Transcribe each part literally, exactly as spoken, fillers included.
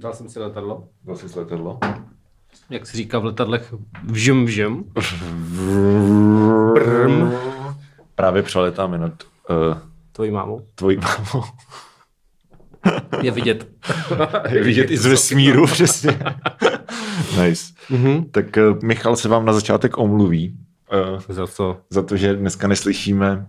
Dal jsem si letadlo. Dal jsi si letadlo. Jak se říká v letadlech, vžem, vžem. Brm. Právě přeletáme nad... Uh, Tvojí mámou. Tvojí mámou. Je vidět. Je vidět i z vesmíru, přesně. Nice. Mm-hmm. Tak uh, Michal se vám na začátek omluví. Uh, za co? Za to, že dneska neslyšíme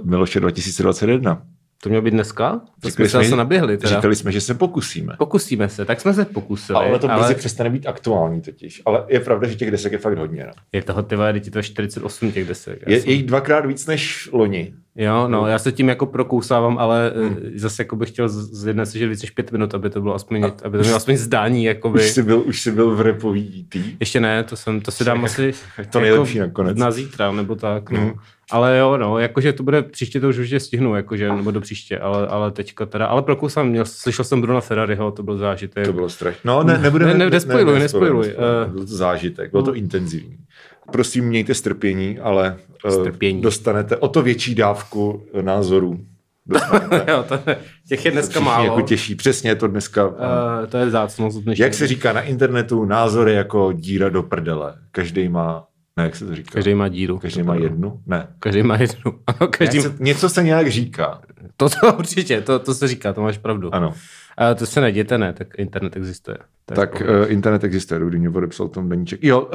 uh, Miloše dva tisíce dvacet jedna. To mělo být dneska? To jsme se zase naběhli. Teda. Říkali jsme, že se pokusíme. Pokusíme se, tak jsme se pokusili. Ale to brzy ale... přestane být aktuální totiž. Ale je pravda, že těch desek je fakt hodně. Ne? Je toho tyhle, je to čtyřicet osm těch desek. Je, je jich dvakrát víc než loni. Jo, no, já se tím jako prokousávám, ale hmm. zase jako bych chtěl zjednotit víc než pět minut, aby to bylo aspoň, a... aby to mělo aspoň zdání, jakoby. Už jsi byl, už jsi byl v repový tý. Ještě ne, to jsem, to si dám asi to nejlepší jako nakonec. Na zítra, nebo tak, no. Hmm. Ale jo, no, jakože to bude příště, to už určitě stihnu, jakože, nebo do příště, ale, ale teďka teda, ale prokousám, měl, slyšel jsem Bruna Ferrariho, to byl zážitek. To bylo strašné. No, ne, nebudeme, ne, nespoiluj, nespoiluj. Byl to zážitek, bylo to intenzivní. Prosím, mějte strpění, ale strpění. Dostanete o to větší dávku názorů. Jo, to, těch je dneska to málo. Jako těší. Přesně to dneska. Uh, to je vzácnost. Jak se říká na internetu, názory jako díra do prdele. Každý má, ne, jak se to říká? Každý má díru. Každý má jednu? Ne. Každý má jednu. Ano, každý... Něco, něco se nějak říká. To, to určitě, to, to se říká, to máš pravdu. Ano. A to se neděte, ne, tak internet existuje. Tak, tak uh, internet existuje, kdy mě podepsal Tom Daníček. Jo, uh,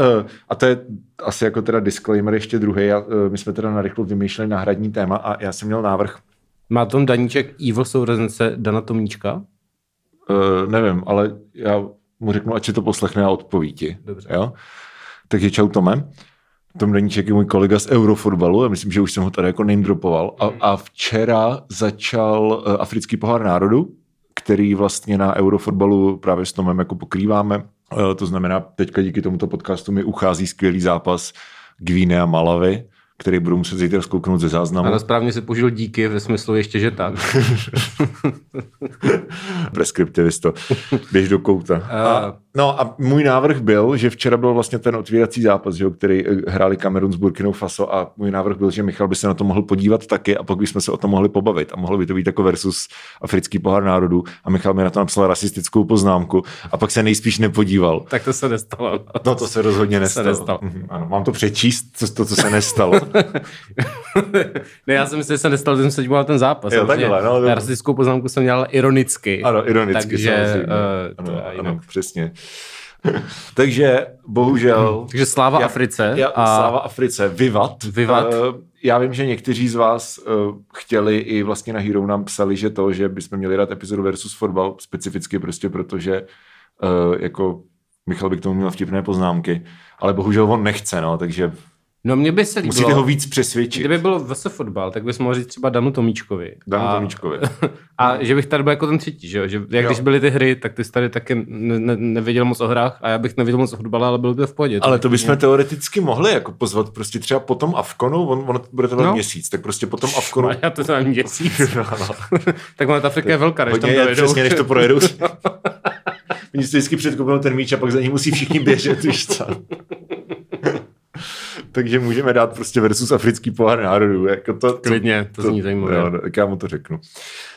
a to je asi jako teda disclaimer ještě druhý. Já, uh, my jsme teda narychlo vymýšleli náhradní téma a já jsem měl návrh. Má Tom Daníček evil sourozence Dana Tomníčka? Uh, nevím, ale já mu řeknu, ať si to poslechne a odpoví ti. Dobře. Jo? Takže čau, Tome. Tom Daníček je můj kolega z Eurofotbalu, já myslím, že už jsem ho tady jako name dropoval. A, a včera začal uh, Africký pohár národů, který vlastně na Eurofotbalu právě s Tomem jako pokrýváme. To znamená, teďka díky tomuto podcastu mi uchází skvělý zápas Guinea a Malavy, který budu muset zítra zkouknout ze záznamu. Ano, správně si použil díky, ve smyslu ještě, že tak. Preskriptivisto, běž do kouta. A, no a můj návrh byl, že včera byl vlastně ten otvírací zápas, že, který hráli Kamerun s Burkinou Faso, a můj návrh byl, že Michal by se na to mohl podívat taky a pak bychom se o tom mohli pobavit a mohlo by to být jako versus Africký pohár národů a Michal mi na to napsal rasistickou poznámku a pak se nejspíš nepodíval. Tak to se nestalo. No to se rozhodně to nestalo. Se nestalo. Mhm, ano, mám to přečíst, to, to co se nestalo. Ne, já jsem myslel, že se nestal, že jsem se díval na ten zápas. Jo, takhle, no, já rasistickou poznámku jsem dělal ironicky. Ano, ironicky, takže, samozřejmě. Uh, ano, ano, ano, přesně. Takže, bohužel... Takže sláva já, Africe. Já, a... Sláva Africe, vivat. Vivat. Uh, já vím, že někteří z vás uh, chtěli i vlastně na Hero nám psali, že to, že bychom měli dát epizodu versus fotbal, specificky prostě protože uh, jako Michal by k tomu měl vtipné poznámky, ale bohužel on nechce, no, takže... No mě by se líbilo, musíte ho víc přesvědčit. Kdyby bylo vlastně fotbal, tak bys mohl říct třeba Danu Tomíčkovi. Danu a, Tomíčkovi. A že bych tady byl jako ten třetí, že, že jak jo. Když byly ty hry, tak ty jsi tady taky ne, ne, nevěděl moc o hrách a já bych nevěděl moc o fotbale, ale bylo by to v pohodě. Ale to bychom mě... teoreticky mohli jako pozvat prostě třeba potom Afkonu, on, on bude to no. měsíc, tak prostě potom Afkonu. Já to znám měsíc. No, no. Tak ona ta Afrika je velká, než tam dojedou. Přesně, než to projedou. Oni si vždycky předkopnou ten míč a pak za ní musí všichni běžet. Takže můžeme dát prostě versus Africký pohár národů. Jako to, to, klidně, to, to zní zajímavé. Jo, tak já mu to řeknu.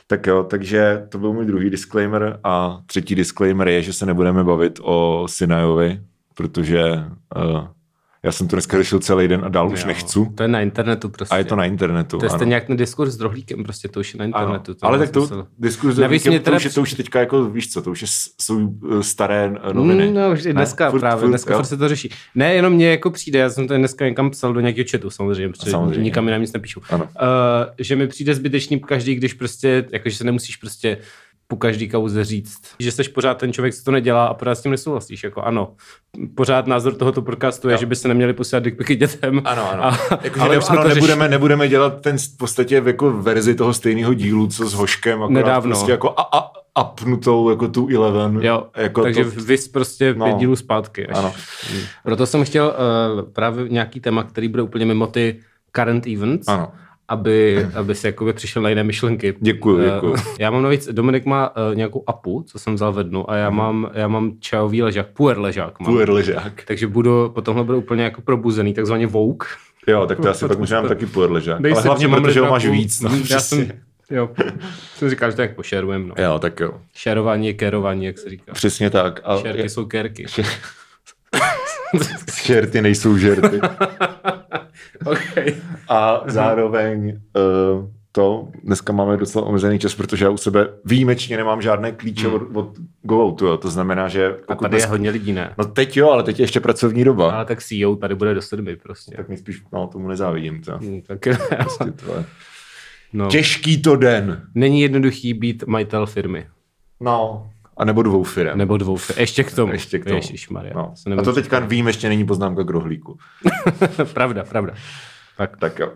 Tak jo, takže to byl můj druhý disclaimer a třetí disclaimer je, že se nebudeme bavit o Sinajovi, protože uh, já jsem to dneska řešil celý den a dál jo, už nechci. To je na internetu prostě. A je to na internetu, to je stejně jak ten diskurs s Drohlíkem, prostě to už je na internetu. To ale tak to myslel. Diskurs s Drohlíkem, to, teda... už je, to už je teďka jako, víš co, to už je, jsou staré noviny. Mm, no už i dneska furt, právě, furt, dneska furt se to řeší. Ne, jenom mě jako přijde, já jsem to dneska někam psal do nějakého chatu, samozřejmě, protože samozřejmě. Nikam jinam nic nepíšu. Uh, že mi přijde zbytečný každý, když prostě, jakože se nemusíš prostě po každý kauze říct, že seš pořád ten člověk, co to nedělá a pořád s tím nesouhlasíš. Jako ano, pořád názor tohoto podcastu je, jo. Že by se neměli posílat dickpiky dětem. Ano, ano. A, jako, ale ano, nebudeme, řeš... nebudeme dělat ten v podstatě jako verzi toho stejného dílu, co s Hoškem. Nedávno. Prostě jako a, a, apnutou, jako tu jedenáct. Jo, jako takže to... vys prostě no. pět dílů zpátky. Až. Ano. Proto jsem chtěl uh, právě nějaký téma, který bude úplně mimo ty current events. Ano. Aby, aby se jakoby přišel na jiné myšlenky. Děkuju, děkuju. Já mám navíc, Dominik má uh, nějakou apu, co jsem vzal ve dnu, a já mám, já mám čajový ležák, puer ležák. Mám. Puer ležák. Takže budu, potom budu úplně jako probuzený, takzvaně woke. Jo, tak to asi pak můžu nám taky puer ležák. Ale hlavně, protože ho máš víc. No, já jsem Jo, jsem říkal, že tak pošerujeme. No. Jo, tak jo. Šerování je kerování, jak se říká. Přesně tak. A šerty je... jsou kerky. Šer... Šerty nejsou žerty. Okay. A zároveň uh, to, dneska máme docela omezený čas, protože já u sebe výjimečně nemám žádné klíče hmm. od, od go-outu, to znamená, že... A tady dnes... je hodně lidí, ne? No teď jo, ale teď je ještě pracovní doba. Ale tak C E O tady bude do sedmi prostě. Tak mi spíš, no, tomu nezávidím. To. Hmm, tak ne, prostě to no. Těžký to den. Není jednoduchý být majitel firmy. No... A nebo dvou firem. Nebo dvou firem. Ještě k tomu. Ještě k tomu. Ježišmarja. No. A to teďka vím, ještě není poznámka k rohlíku. Pravda, pravda. Tak. Tak jo.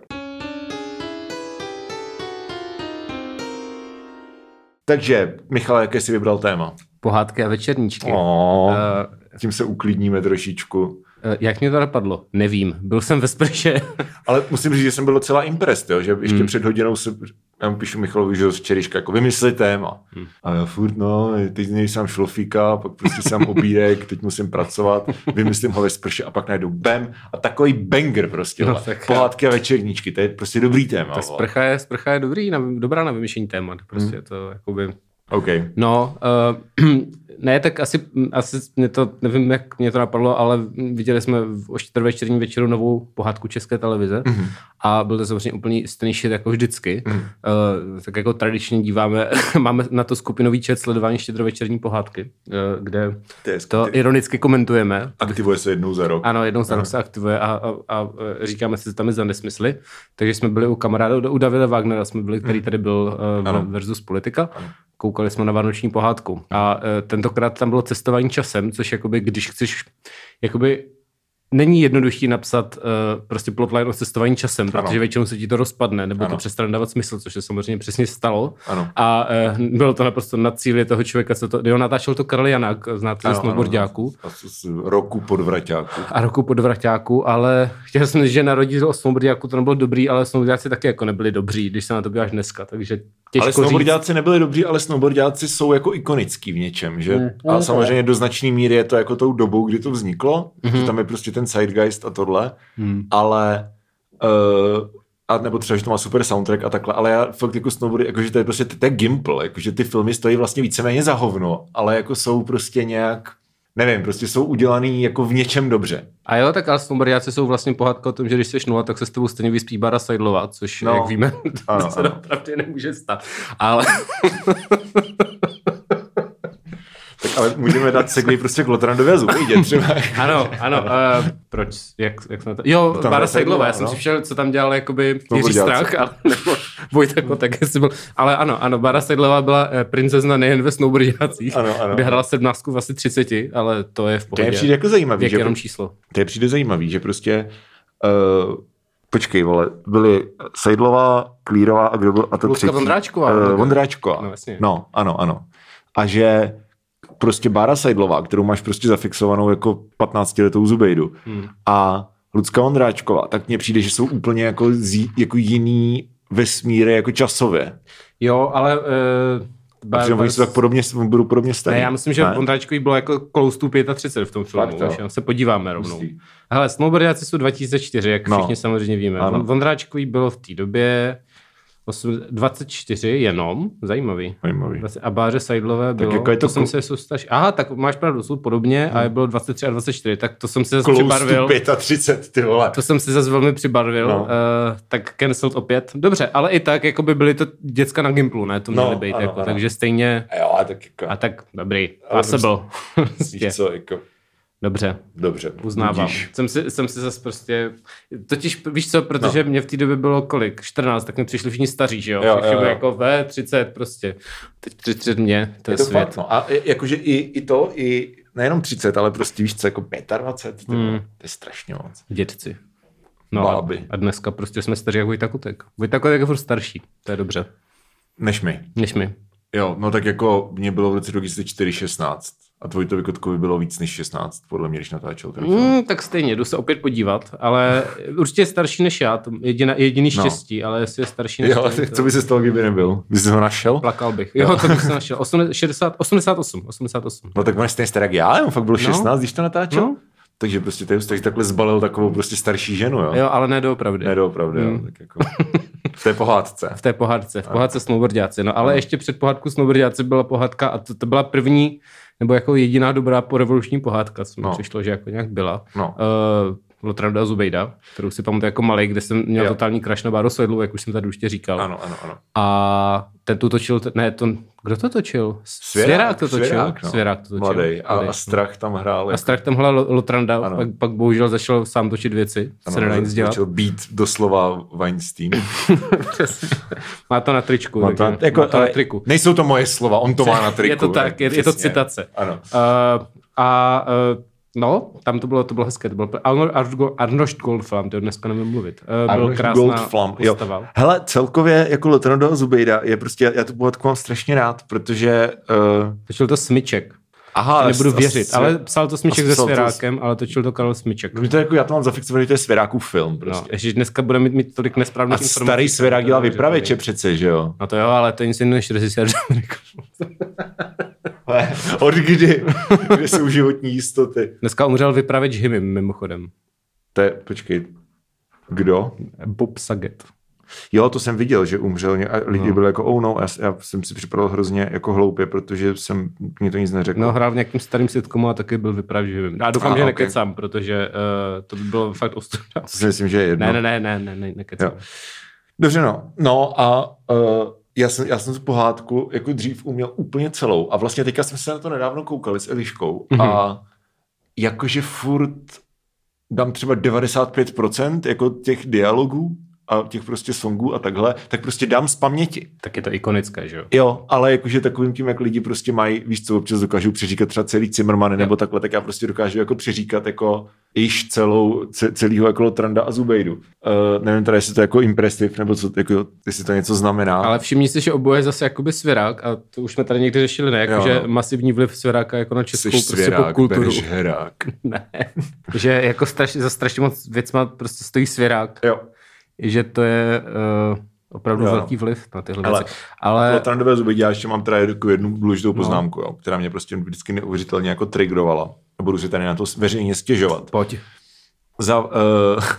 Takže, Michale, jaké jsi vybral téma? Pohádky a večerníčky. O, uh, tím se uklidníme trošičku. Uh, jak mě to napadlo? Nevím. Byl jsem ve sprše. Ale musím říct, že jsem byl docela impressed, jo? Že ještě hmm. před hodinou se... Já mu píšu Michalovi, že z včerejška, jako vymysli téma. Hmm. A já furt, no, teď nejsem šlofíka, pak prostě jsem obírek, teď musím pracovat, vymyslím ho ve sprše a pak najdu bam a takový banger prostě. No, pohádky a večerníčky, to je prostě dobrý téma. Ta sprcha je, sprcha je dobrý, na, dobrá na vymýšlení témat, prostě hmm. to jakoby... Okay. No, uh, ne, tak asi, asi mě to, nevím, jak mě to napadlo, ale viděli jsme o čtvrtvečerním večeru novou pohádku České televize mm-hmm. a byl to samozřejmě úplně stejný shit jako vždycky. Mm-hmm. Uh, tak jako tradičně díváme, máme na to skupinový chat sledování štědrovečerní pohádky, uh, kde to ironicky komentujeme. Aktivuje se jednou za rok. Ano, jednou za rok se aktivuje a, a, a říkáme si, co tam je za nesmysly. Takže jsme byli u kamaráda, u Davida Wagnera jsme byli, který tady byl uh, versus politika. Ano. Koukali jsme na vánoční pohádku a e, tentokrát tam bylo cestování časem, což jakoby, když chceš, jakoby není jednodušší napsat e, prostě plotline o cestování časem, ano. protože většinou se ti to rozpadne, nebo ano. to přestane dávat smysl, což se samozřejmě přesně stalo. Ano. A e, bylo to naprosto na cíli toho člověka, co to, jo, natáčel to Karel Janák, znáte ze snowboardiáků. Roku podvraťáku. A roku podvraťáku, ale chtěl jsem říct, že na rodinu o snowboardiáku to nebylo dobrý, ale snowboardiáci taky jako nebyli dobří, když se na to býváš dneska, takže ale snowboardiáci říct... nebyli dobří, ale snowboardiáci jsou jako ikonický v něčem, že? Ne, a samozřejmě do značné míry je to jako tou dobou, kdy to vzniklo, mm-hmm. že tam je prostě ten zeitgeist a tohle, mm. ale uh, a nebo třeba, že to má super soundtrack a takhle, ale já fakt jako snowboardy, jakože to je prostě, to je gimpl, jakože ty filmy stojí vlastně víceméně za hovno, ale jako jsou prostě nějak, nevím, prostě jsou udělaný jako v něčem dobře. A jo, tak ale snowboardiáci jsou vlastně pohádka o tom, že když seš nula, tak se s tebou stejně vyspí Bára Seidlová, což, no, jak víme, ano, se opravdu nemůže stát. Ale... tak ale můžeme dát segway prostě k Lotrandově Zubejdě třeba. Ano, ano. Uh, proč? Jak, jak jsme to... Jo, Bára Seidlová, já jsem si všel, co tam dělal jakoby Jiří Strach, ale nebo Vojtako, tak jestli byl... Ale ano, ano, Bára Seidlová byla princezna nejen ve snowboardiácích, kde hrála sedmnáctku vlastně třiceti, ale to je v pohodě. To je přijde jako zajímavý, že... Jenom číslo. To je přijde zajímavý, že prostě... Uh, počkej, vole, byly Seidlová, Klírová a kdo byl... A to Lucka Vondráčková. Uh, Vondráčková. No, jasně. No, ano, ano. A že... prostě Bára Seidlová, kterou máš prostě zafixovanou jako patnáctiletou Zubejdu. Hmm. A Lucka Vondráčková, tak mně přijde, že jsou úplně jako, zí, jako jiný vesmíry, jako časově. Jo, ale... Uh... Protože oni tak podobně, budou podobně stejný. Ne, já myslím, že Vondráčkový bylo jako close to třicet pět v tom filmu. Fakt, no. Se podíváme rovnou. Myslí. Hele, snowboardiáci jsou dva tisíce čtyři, jak no. všichni samozřejmě víme. Ano. Vondráčkový bylo v té době... dvacet čtyři jenom, zajímavý. zajímavý. A Báře Seidlové bylo, tak jako to, to jsem se soustaž... Aha, tak máš pravdu, jsou podobně hmm. a je bylo dvacet tři a dvacet čtyři, tak to jsem se zase přibarvil. třicet pět, ty vole. To jsem se zase velmi přibarvil, no. uh, tak cancelled opět. Dobře, ale i tak, jako by byly to děcka na Gimplu, ne, to měly no, být, ano, jako, ano. takže stejně... A, jo, tak jako... a tak dobrý, possible. Prostě... co, jako... Dobře. Dobře. Uznávám. Jsem si, jsem si zase prostě... Totiž, víš co, protože no. mě v té době bylo kolik? čtrnáct, tak mi přišli všichni staří, že jo? jo, jo, jo. Jako ve třicet prostě. Teď třicet mě, to je, je to svět. Fakt, no. A jakože i, i to, i nejenom třicet, ale prostě víš co, jako dvacet pět, hmm. to je strašně moc. Dětci. No a, a dneska prostě jsme staří jak Vojta Kutek. Vojta Kutek je furt starší, to je dobře. Než my. Než my. Jo, no tak jako mě bylo v roce dva tisíce čtyři šestnáct. A Vojtovi Kotkovi bylo víc než šestnáct, podle mě, když natáčel ten film. Mm, tak stejně, jdu se opět podívat, ale určitě je starší než já, to jedina, jediný štěstí, no. ale jestli je starší než já. Co by se stalo, kdyby nebyl? By jsi ho našel? Plakal bych. Jo, jo to bych se našel. osmdesát, šedesát, osmdesát osm. osmdesát osm. No tak máš stejně starý jak já, on fakt byl šestnáct, no. když to natáčel. No. Takže prostě ten Strach takhle zbalil takovou prostě starší ženu, jo? Jo, ale ne doopravdy. Ne doopravdy, hmm. jo. Tak jako v té pohádce. V té pohádce, v pohádce Snowboardiáci. No ale no. ještě před pohádku Snowboardiáci byla pohádka a to, to byla první, nebo jako jediná dobrá porevoluční pohádka, co mi no. přišlo, že jako nějak byla. No. Uh, Lotrando Zubejda, kterou si pamatuju jako malý, kde jsem měl jo. totální crush na Báru Seidlovou, jak už jsem tady už tě říkal. Ano, ano, ano. A ten tu točil, ne, to, kdo to točil? Svěrák, Svěrák to točil. Svěrák, no. Svěrák to točil. Mladej. A, a Strach tam hrál. Jako... A Strach tam hrál Lotranda, pak, pak bohužel začal sám točit věci. Ano, se ano, začal být doslova Weinstein. Má to na tričku. Má to, jako, má to na triku. Nejsou to moje slova, on to má na triku. Je to tak, je, je to citace. Ano. Uh, a... Uh, No, tam to bylo, to bylo hezké, to bylo Arnold Goldflam, to dneska nevím mluvit. Uh, byl krásná postava. Jo. Hele, celkově jako Lotrando Zubejda je prostě, já tu pohádku mám strašně rád, protože... Uh... Točil to Smyček. Aha. Nebudu věřit, s... ale psal to Smyček se Svěrákem, to... ale točil to Karol Smyček. No, to jako, já to mám zafixovaný, to je Svěrákův film. Prostě. No, že dneska budeme mít, mít tolik nesprávných informací. A starý Svěrák dělá vypravěče přece, že jo? No to jo, ale to je nic jiného než režisér. Od kdy? Kde jsou životní jistoty? Dneska umřel vypravěč Hymim, mimochodem. To je, počkej, kdo? Bob Saget. Jo, to jsem viděl, že umřel a lidi no. byli jako oh no, já jsem si připadal hrozně jako hloupě, protože jsem mě to nic neřekl. No hrál v nějakým starým sitcomu a taky byl vypravěč Hymim. Já doufám, a, že okay. nekecám, protože uh, to by bylo fakt ostrudné. To si myslím, že je jedno. Ne, ne, ne, ne, ne, ne nekecám. Jo. Dobře, no. No a... Uh, Já jsem, já jsem tu pohádku jako dřív uměl úplně celou a vlastně teďka jsme se na to nedávno koukali s Eliškou a mm-hmm. jakože furt dám třeba devadesát pět procent jako těch dialogů a těch prostě songů a takhle, tak prostě dám z paměti. Tak je to ikonické, že jo? Jo, ale jakože takovým tím, jak lidi prostě mají, víš co, občas dokážou přeříkat třeba celý Cimrmané nebo takhle, tak já prostě dokážu jako přeříkat jako již celou, ce, celýho jako Lotranda a Zubejdu. Uh, nevím teda, jestli to je jako impresiv, nebo co, jako, jestli to něco znamená. Ale všimni si, že oboje zase jakoby Svěrák a to už jsme tady někdy řešili, ne? Jakože masivní vliv Svěráka jako na českou Jseš prostě Svěrák, popkulturu. Jsi Svěrák, ne. Že jako strašně, za strašně moc věcma prostě stojí Svěrák. Jo. Že to je uh, opravdu jo. velký vliv na tyhle věci. Ale v Lotrandové Zubejda ještě mám teda jednu důležitou poznámku, no. jo, která mě prostě vždycky neuvěřitelně jako trigrovala. Budu si tady na to veřejně stěžovat. Pojď. Za, uh,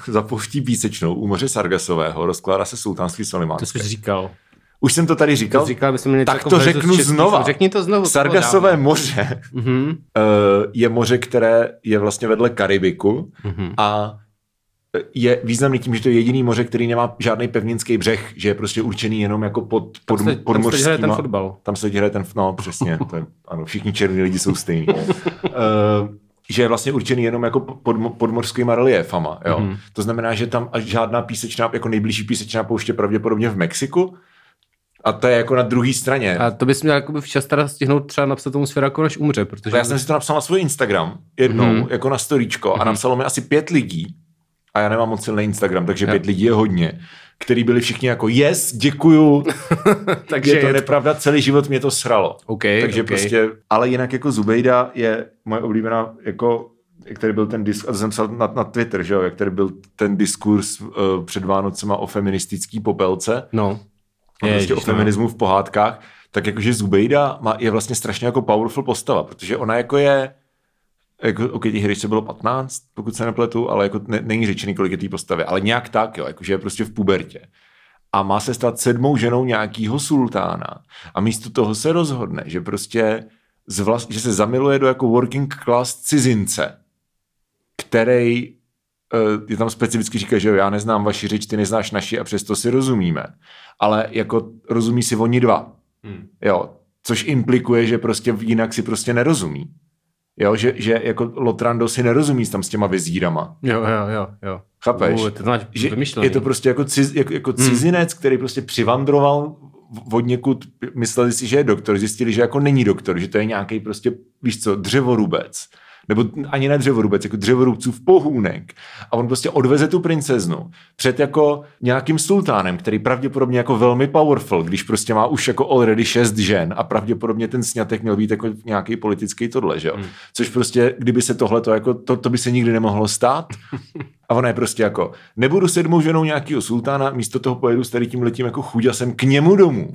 za pouští písečnou u moře Sargasového rozkládá se sultánství Solimánské. To jsi říkal. Už jsem to tady říkal, to říkal tak to řeknu znova. Řekni to znovu. Sargasové moře mm-hmm. uh, je moře, které je vlastně vedle Karibiku mm-hmm. a je významný tím, že to je jediný moře, který nemá žádný pevninský břeh, že je prostě určený jenom jako pod podmořskýma. Tam se, pod se hraje ten fotbal. Tam se hraje ten, no přesně, to je, ano, všichni černí lidi jsou stejní. uh, že je vlastně určený jenom jako pod, podmořskýma reliéfama, jo. Mm-hmm. To znamená, že tam až žádná písečná, jako nejbližší písečná pouště pravděpodobně v Mexiku, a to je jako na druhé straně. A to bys měl jakoby včas teda stihnout třeba napsat tomu Svěraku, než umře, protože... Já jsem si to napsal na svůj Instagram jednou, mm-hmm. jako na storíčko, mm-hmm. a napsalo mi asi pět lidí, a já nemám moc silný Instagram, takže pět lidí je hodně, který byli všichni jako yes, děkuju, takže je to nepravda, celý život mě to sralo. Okay, takže okay. prostě, ale jinak jako Zubejda je moje oblíbená, jako, který byl ten diskurs, a to jsem psal na, na Twitter, že jo, jak který byl ten diskurs uh, před Vánocema o feministický popelce, no. a je, prostě ježiš, o feminismu no. v pohádkách, tak jakože Zubejda má, je vlastně strašně jako powerful postava, protože ona jako je jako, ok, těch hryčce bylo patnáct, pokud se nepletu, ale jako ne, není řečený, kolik je té postavy, ale nějak tak, jo, jakože je prostě v pubertě. A má se stát sedmou ženou nějakýho sultána. A místo toho se rozhodne, že prostě zvlast, že se zamiluje do jako working class cizince, který je tam specificky říká, že jo, já neznám vaši řeč, ty neznáš naši a přesto si rozumíme. Ale jako rozumí si oni dva. Hmm. Jo, což implikuje, že prostě jinak si prostě nerozumí. Jo, že, že jako Lotrando si nerozumí tam s těma vizírama. Jo, jo, jo. jo. Chápeš? U, to máš vymyšlený. Je to prostě jako, ciz, jako, jako hmm. cizinec, který prostě přivandroval od někud, mysleli si, že je doktor, zjistili, že jako není doktor, že to je nějaký prostě, víš co, dřevorubec. Nebo ani ne dřevorubec, jako dřevorubců v pohůnek. A on prostě odveze tu princeznu před jako nějakým sultánem, který pravděpodobně jako velmi powerful, když prostě má už jako already šest žen a pravděpodobně ten sňatek měl být jako nějaký politický tohle, že jo. Hmm. Což prostě, kdyby se tohleto jako, to, to by se nikdy nemohlo stát. A ona je prostě jako, nebudu sedmou ženou nějakého sultána, místo toho pojedu s tady tím letím jako chuďasem k němu domů.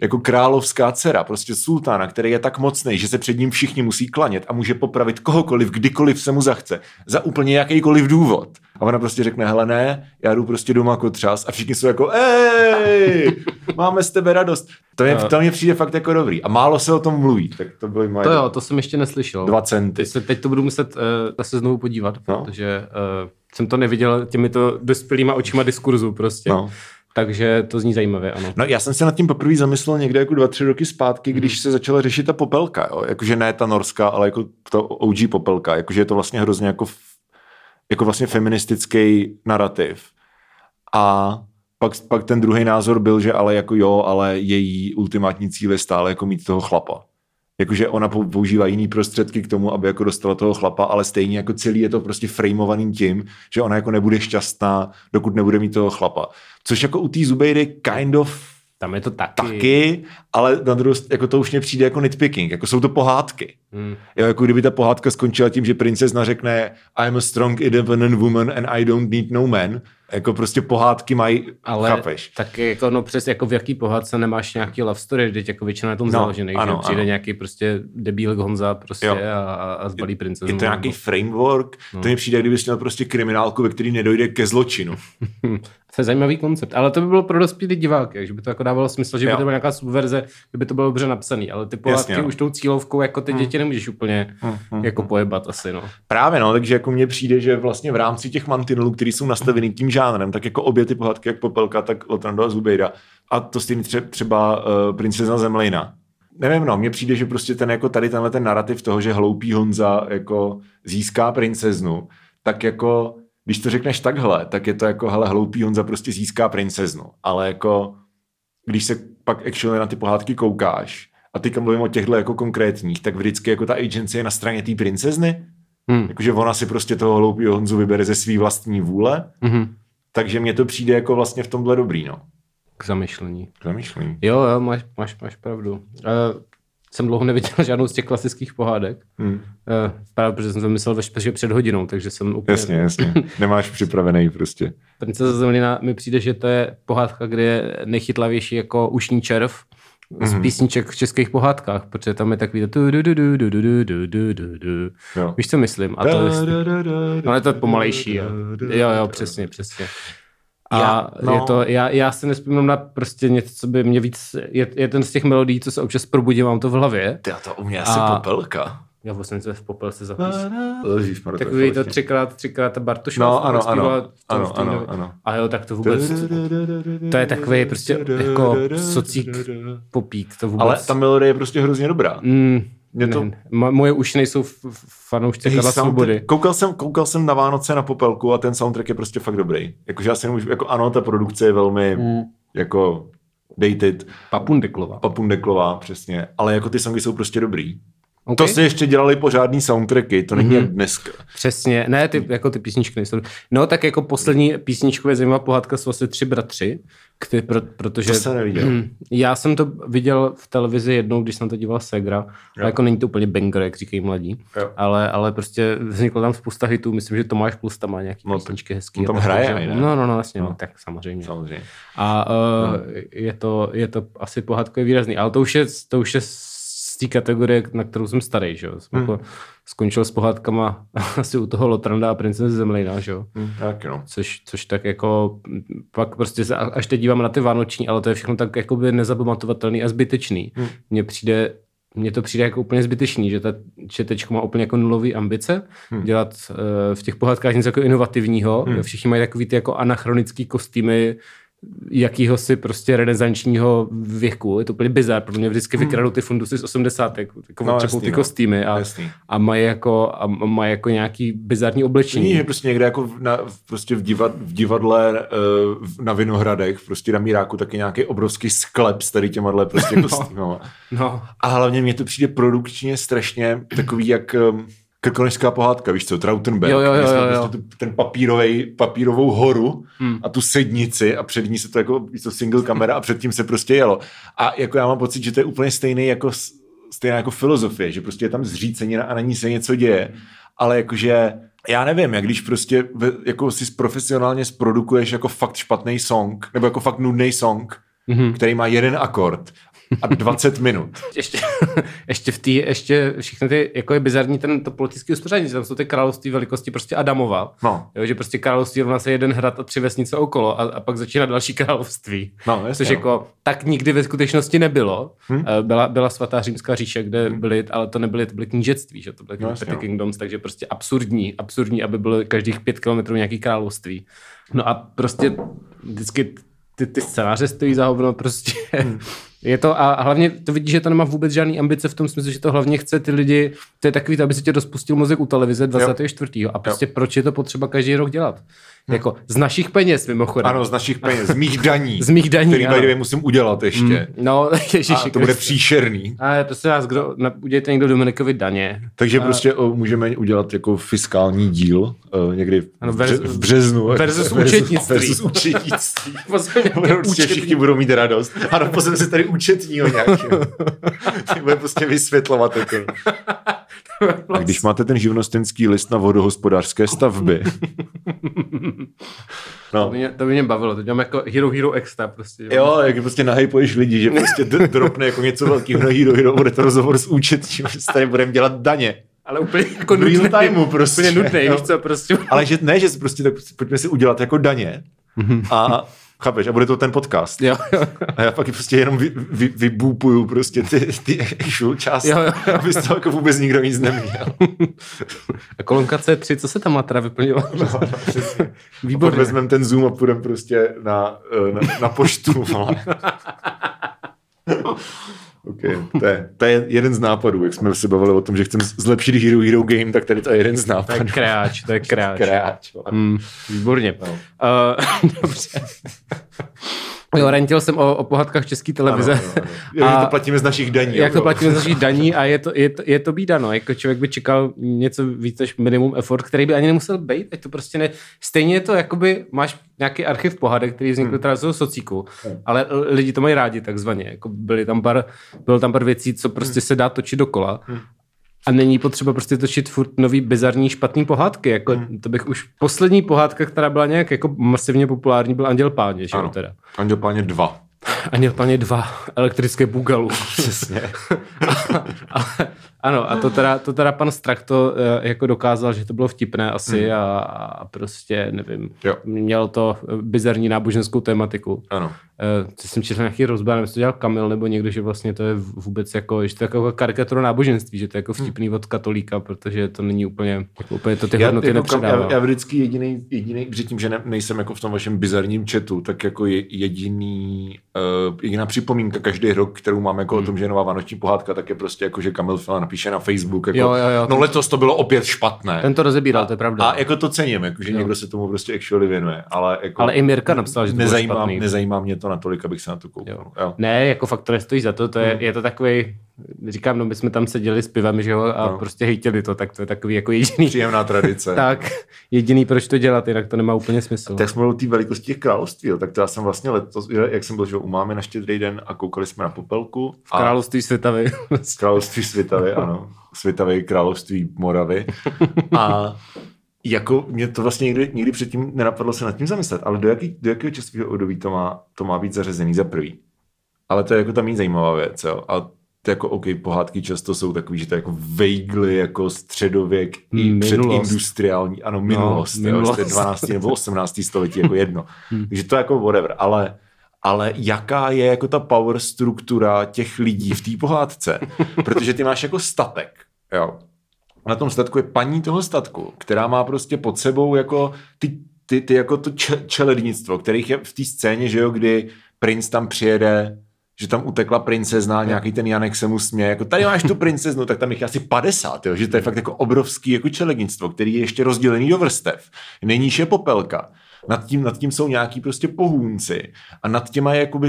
Jako královská dcera, prostě sultána, který je tak mocný, že se před ním všichni musí klanět a může popravit kohokoliv, kdykoliv se mu zachce, za úplně jakýkoliv důvod. A ona prostě řekne, hele ne, já jdu prostě doma jako třas a všichni jsou jako, ej, máme z tebe radost. To je, to mě přijde fakt jako dobrý. A málo se o tom mluví. Tak to byly moje... To jo, to jsem ještě neslyšel. Dva centy. Teď to budu muset uh, zase znovu podívat, no. Protože uh, jsem to neviděl těmito dospělýma očima diskurzu prostě. No. Takže to zní zajímavě, ano. No já jsem se nad tím poprvé zamyslel někde jako dva, tři roky zpátky, když se začala řešit ta popelka. Jo? Jakože ne ta norská, ale jako to ó gé popelka. Jakože je to vlastně hrozně jako, jako vlastně feministický narrativ. A Pak, pak ten druhý názor byl, že ale jako jo, ale její ultimátní cíl je stále jako mít toho chlapa. Jakože ona používá jiný prostředky k tomu, aby jako dostala toho chlapa, ale stejně jako celý je to prostě frameovaný tím, že ona jako nebude šťastná, dokud nebude mít toho chlapa. Což jako u té Zubejdy kind of tam je to taky, taky ale na druhou jako to už mě přijde jako nitpicking, jako jsou to pohádky. Hmm. Jo, jako kdyby ta pohádka skončila tím, že princezna řekne I'm a strong independent woman and I don't need no man, jako prostě pohádky mají, ale chápeš. Tak jako no přes jako v jaký pohádce nemáš nějaký love story, když jako většina je tom no, založený, ano, že přijde ano. Nějaký prostě debílek Honza prostě a, a zbalí princeznu. Je to nějaký framework, no. To mi přijde, kdyby jsi měl prostě kriminálku, ve který nedojde ke zločinu. To je zajímavý koncept, ale to by bylo pro dospělý divák, že by to jako dávalo smysl, že jo. By to byla nějaká subverze, kdyby to bylo dobře napsaný, ale ty pohádky jasně, už tou cílovkou jako ty hmm. děti nemůžeš úplně hmm. jako pojebat asi, no. Právě no, takže jako mně přijde, že vlastně v rámci těch mantinelů, který jsou nastavený tím žánrem, tak jako obě ty pohádky, jak Popelka, tak Lotrando a Zubejda. A to stejně třeba uh, Princezna Zemlejna. Nevím, no, mně přijde, že prostě ten jako tady tenhle ten narrativ toho, že hloupý Honza jako získá princeznu, tak jako když to řekneš takhle, tak je to jako hele, hloupý Honza prostě získá princeznu, ale jako když se pak actually na ty pohádky koukáš a teďka mluvím o těchto jako konkrétních, tak vždycky jako ta agency je na straně té princezny. Hmm. Jakože ona si prostě toho hloupýho Honzu vybere ze svý vlastní vůle, hmm. takže mně to přijde jako vlastně v tomhle dobrý, no. K zamyšlení. K zamyšlení. Jo, jo, máš, máš, máš pravdu. Uh, jsem dlouho neviděl žádnou z těch klasických pohádek, hmm. uh, právě protože jsem to myslel že před hodinou, takže jsem úplně... Jasně, jasně, nemáš připravený prostě. Princezna Zemlina mi přijde, že to je pohádka, kde je nejchytlavější jako ušní červ, z písniček v českých pohádkách, protože tam je takový to víš, co myslím? A to je to pomalejší. Jo, jo, jo přesně, přesně. A já, no. je to, já, já si nespomínám na prostě něco, co by mě víc, je, je ten z těch melodií, co se občas probudí, mám to v hlavě. Ty, to u mě asi a... popelka. Já vlastně se v popelce zapíš. Takový to třikrát, třikrát ta Bartošová. No, ano, ano, ano, ano, ano. A jo, tak to vůbec. To je takový prostě jako socík popík. To vůbec. Ale ta melodie je prostě hrozně dobrá. Mm, ne, to... Moje uši nejsou fanoušci Karla Svobody. Koukal jsem, koukal jsem na Vánoce na Popelku a ten soundtrack je prostě fakt dobrý. Jakože já si nemůžu, jako ano, ta produkce je velmi mm. jako dated. Papundeklova. Papundeklova, přesně. Ale jako ty songy jsou prostě dobrý. Okay. To si ještě dělali pořádný soundtracky, to není mm-hmm. jak dneska. Přesně, ne, ty, jako ty písničky nejsou. No tak jako poslední písničku je zajímavá pohádka, jsou asi Tři bratři, který, pro, protože... To se neviděl. Mm, já jsem to viděl v televizi jednou, když jsem to díval ségra, ale jako není to úplně banger, jak říkají mladí, ale, ale prostě vzniklo tam spousta hitů, myslím, že Tomáš Plusta má nějaký no, písničky hezký. On tam hraje, takže, ne? No, no, no, jasně, no. No, tak samozřejmě. samozřejmě. A uh, no. je, to, je to asi pohádka je výrazný, ale to už je, to už je kategorie, na kterou jsem starý, že jo. Jsem hmm. jako skončil s pohádkama asi u toho Lotranda a Princezny Zemlejna, že jo. Hmm, tak jo. Což, což tak jako, pak prostě se až teď dívám na ty vánoční, ale to je všechno tak jakoby nezapamatovatelný a zbytečný. Hmm. Mně přijde, mně to přijde jako úplně zbytečný, že ta četečka má úplně jako nulový ambice, hmm. dělat uh, v těch pohádkách něco jako inovativního, hmm. všichni mají takový ty jako anachronický kostýmy, jakýhosi prostě renesančního věku. Je to úplně bizár, protože mě vždycky vykradou ty fundusy z osmdesátek, jako no, jasný, ty no. kostýmy a, a mají jako, maj jako nějaký bizární oblečení. Je prostě někde jako na, prostě v, divad, v divadle na Vinohradech, prostě na Míráku taky nějaký obrovský sklep s tady těma prostě kostýmama. No, no. A hlavně mně to přijde produkčně strašně takový jak... Krkonožská pohádka, víš co, Trautenberg. Jo, jo, jo, jo, jo. Ten papírovej, papírovou horu hmm. a tu sednici a před ní se to jako, víš co, single kamera a předtím se prostě jelo. A jako já mám pocit, že to je úplně stejný jako, stejná jako filozofie, že prostě je tam zřícenina a na ní se něco děje. Ale jakože já nevím, jak když prostě jako si profesionálně zprodukuješ jako fakt špatný song, nebo jako fakt nudný song, mm-hmm. který má jeden akord a dvacet minut. ještě, ještě v té, ještě všechny ty, jako je bizarní ten to politické uspořádání, tam jsou ty království velikosti prostě Adamova, no. Jo, že prostě království rovná se jeden hrad a tři vesnice okolo a, a pak začíná další království. No, jasně, což no. jako tak nikdy ve skutečnosti nebylo. Hm? Byla, byla svatá římská říše, kde hm. byly, ale to nebyly, to byly knížectví, že to byly no, petty kingdoms, takže prostě absurdní, absurdní, aby bylo každých pět kilometrů nějaký království. No a prostě vždycky ty, ty scénáře stojí za hovno, prostě hmm. je to a hlavně to vidíš, že to nemá vůbec žádný ambice v tom smyslu, že to hlavně chce ty lidi, to je takový, aby se tě rozpustil mozek u televize dvacátého čtvrtého a prostě jo. proč je to potřeba každý rok dělat? Hmm. Jako z našich peněz mimochodem. Ano, z našich peněz, z mých daní, z mých daní, který tady musím udělat ještě. Hmm. No, ježiši, a to bude příšerný. A to se nás, kdo, udělejte někdo Dominikovi daně. Takže a... prostě o, můžeme udělat jako fiskální díl o, někdy ano, verz, v březnu. Versus účetnictví. Versus účetnictví. Určitě všichni budou mít radost. Ano, pozem se tady účetního nějakého. Tak bude prostě vysvětlovat. Jako. A když máte ten živnostenský list na vodohospodářské stavby. No. To, by mě, to by mě bavilo, to dělám jako Hero Hero Extra prostě. Jo, jak prostě nahejpuješ lidi, že prostě dropne jako něco velkého na Hero Hero, bude to rozhovor s účetním, že tady budeme dělat daně. Ale úplně jako nudný, prostě. Úplně nudný, víš co, prostě. Ale že ne, že prostě tak pojďme si udělat jako daně a chápeš, a bude to ten podcast. Jo, jo. A já pak prostě jenom vy, vy, vybůpuju prostě ty, ty actual část, jo, jo. aby z toho jako vůbec nikdo nic neměl. A kolonka C tři, co se tam má teda vyplňovat? No, no, výborně. Vezmeme ten Zoom a půjdeme prostě na, na, na poštu. Okay. To, je, to je jeden z nápadů, jak jsme se bavili o tom, že chceme zlepšit Hero Hero Game, tak tady to je jeden z nápadů. To je kráč, to je kráč. kráč mm, výborně. No. Uh, dobře. Jo, rentil jsem o, o pohádkách České televize. Ano, ano, ano. A jak to platíme z našich daní. Jak to platíme z našich daní a je to, je to, je to bída, no. Jako člověk by čekal něco víc než minimum effort, který by ani nemusel být. Ať to prostě ne... Stejně je to, jakoby máš nějaký archiv pohádek, který vznikl hmm. teda z toho socíku, hmm. ale lidi to mají rádi takzvaně. Jako byly tam pár, byl tam pár věcí, co prostě hmm. se dá točit dokola. Hmm. A není potřeba prostě točit furt nový bizarní špatný pohádky, jako hmm. to bych už poslední pohádka, která byla nějak jako masivně populární, byl Anděl Páně, že ano. teda. Anděl Páně dva. Anděl Páně dva, elektrické bugalu. Přesně. a, a, ano, a to teda, to teda pan Strach to jako dokázal, že to bylo vtipné asi hmm. a, a prostě nevím, jo. měl to bizarní náboženskou tématiku. Ano. To jsem četl nějaký rozběr, nevím, co dělal Kamil nebo někdo, že vlastně to je vůbec jako, že to je jako karikatura náboženství, že to je jako vtipný od katolíka, protože to není úplně, úplně to ty já, hodnoty jako nepředává. Já, já vždycky jediný, jediný, protože tím, že ne, nejsem jako v tom vašem bizarním chatu, tak jako jediný, uh, jediná připomínka každý rok, kterou máme jako hmm. o tom, že je nová vánoční pohádka, tak je prostě jako, že Kamil Fela napíše na Facebook, jako, jo, jo, jo, no letos to bylo opět špatné. Ten to rozebíral, to je pravda. A jako to cením, jako, že jo. někdo se tomu prostě actually věnuje, ale jako... Ale i Mirka napsala, že to nezajímá, bylo špatný. Nezajímá mě to natolik, abych se na to koupil. Jo. Jo. Ne, jako fakt to nestojí za to, to je, mm. je to takový, říkám, no my jsme tam seděli s pivem, že jo, a no. prostě hejtili to, tak to je takový jako jediný. Příjemná tradice. Tak, jediný, proč to dělat, jinak to nemá úplně smysl. A tak jsme byli o té velikosti těch království, jo. tak to já jsem vlastně letos, jak jsem byl, že u mámy na Štědrý den a koukali jsme na Popelku. V království Svitavy. Království Svitavy, ano. Svitavy, království Moravy. A... Jako mě to vlastně nikdy, nikdy předtím nenapadlo se nad tím zamyslet, ale do, jaký, do jakého časového období to má, to má být zařazený za prvý. Ale to je jako ta méně zajímavá věc, jo. A to jako, OK, pohádky často jsou takový, že to je jako vaguely, jako středověk i předindustriální, ano, minulost, no, jo, minulost. Jo, dvanáctého nebo osmnáctého století, jako jedno. Hmm. Takže to je jako whatever, ale... ale jaká je jako ta power struktura těch lidí v té pohádce? Protože ty máš jako statek, jo. Na tom statku je paní toho statku, která má prostě pod sebou jako ty, ty, ty jako to čelednictvo, kterých je v té scéně, že jo, kdy princ tam přijede, že tam utekla princezna, nějaký ten Janek se mu směje, jako tady máš tu princeznu, tak tam jich asi padesát, jo, že to je fakt jako obrovský jako čelednictvo, který je ještě rozdělený do vrstev. Nejníž je Popelka. Nad tím, nad tím jsou nějaký prostě pohůnci a nad těma je jakoby...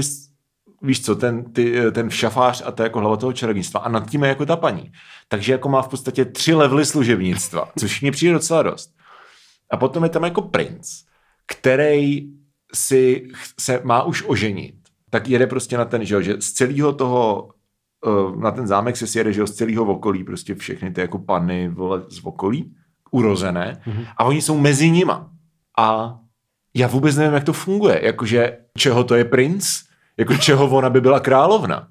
Víš co, ten, ty, ten šafář a to jako hlava toho čarodějnictva a nad tím je jako ta paní. Takže jako má v podstatě tři levely služebnictva, což mě přijde docela dost. A potom je tam jako princ, který si se má už oženit. Tak jede prostě na ten, že, že z celého toho, na ten zámek se sjede, že z celého okolí prostě všechny ty jako pany vole z okolí. urozené mm-hmm. a oni jsou mezi nima. A já vůbec nevím, jak to funguje. Jakože čeho to je princ? Jako čeho ona by byla královna?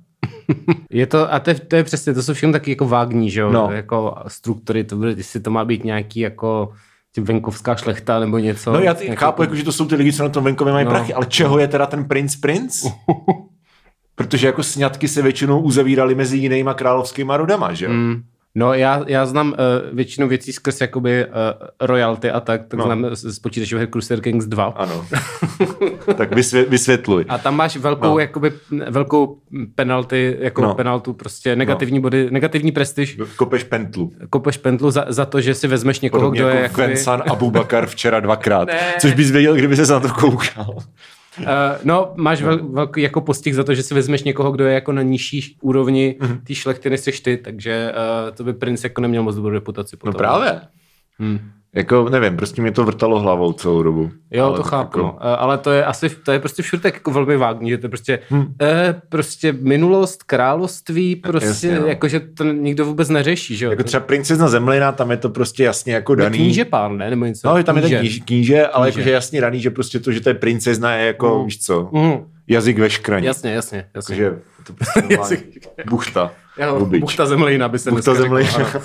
Je to, a to je, to je přesně, to jsou všechno taky jako vágní, že jo? No. Jako struktury, to bude, jestli to má být nějaký jako venkovská šlechta nebo něco. No já ty chápu, jako, že to jsou ty lidi, co na tom venkově mají no. prachy, ale čeho je teda ten princ princ? Protože jako sňatky se většinou uzavíraly mezi jinýma královskýma rodama, že jo? Mm. No já, já znám uh, většinu věcí skrz jakoby uh, royalty a tak, tak no. znám z počítačové Crusader Kings dva. Ano, tak vysvě- vysvětluj. A tam máš velkou, no. jakoby, velkou penalty, jako no. penaltu, prostě negativní no. body, negativní prestiž. Kopeš pentlu. Kopeš pentlu za, za to, že si vezmeš někoho, podobně kdo jako je... Podobně jako Vensan Abubakar včera dvakrát, což bys věděl, kdyby se na to koukal. Uh, no, máš no. Vel, velký jako postih za to, že si vezmeš někoho, kdo je jako na nižší úrovni mm-hmm. té šlechty, než seš ty, takže uh, to by princ jako neměl moc dobrou reputaci. Potom. No právě. Hmm. Jako, nevím, prostě mě to vrtalo hlavou celou dobu. Jo, ale to chápu, jako... uh, ale to je asi, to je prostě všude tak jako velmi vágní, že to je prostě, hmm. uh, prostě minulost, království, prostě, jasně, jakože to nikdo vůbec neřeší, že jo. Jako třeba princezna Zemlina, tam je to prostě jasně jako daný. Kníže pán, ne? Nebo něco. No, je tam kníže. Je ten kníž, kníže, ale jakože jasně daný, že prostě to, že to je princezna je jako, mm. víš co, mm. jazyk ve škraně. Jasně, jasně, jasně. Jakože to prostě buchta. Jo, buchta Zemlejna by se buchta dneska řekla.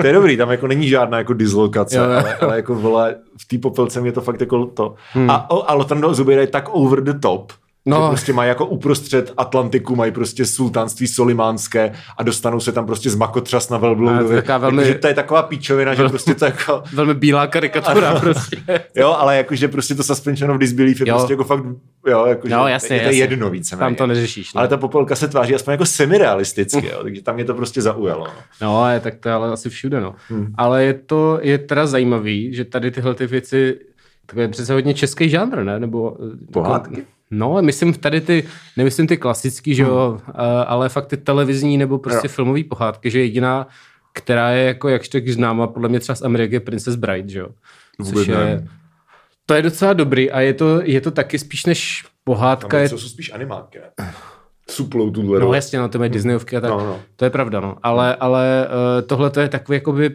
To je dobrý, tam jako není žádná jako dislokace, jo, ale, ale jako vole, v té popelce mě to fakt jako to. Hmm. A, a Lotrando Zubejda je tak over the top, no. že prostě mají jako uprostřed Atlantiku, mají prostě sultánství solimánské a dostanou se tam prostě z makotřas na velbloudovi. Velmi... To je taková píčovina, že prostě to jako... Velmi bílá karikatura prostě. Jo, ale jakože prostě to suspension of disbelief je jo. prostě jako fakt... Jo, jakože no, jasně, je to jasně. jedno více. Tam to neřešíš. Ne? Ale ta popelka se tváří aspoň jako semirealisticky, jo, takže tam mě to prostě zaujalo. No, no je, tak to je ale asi všude, no. Hmm. Ale je to, je teda zajímavý, že tady tyhle ty věci, to je přece hodně český žánr, ne? Nebo pohádky? Jako, no, myslím tady ty, nemyslím ty klasický, že jo, hmm. ale fakt ty televizní nebo prostě no. filmové pohádky, že jediná, která je jako jakž tak známa, podle mě třeba z Ameriky je Princess Bride, že jo. Což je, to je docela dobrý a je to, je to taky spíš než pohádka. Je, to jsou spíš animáky, ne? Suplou tuhle. No jasně, no, to mají Disneyovky a tak. No, no. To je pravda, no. Ale, ale uh, tohle to je takový jakoby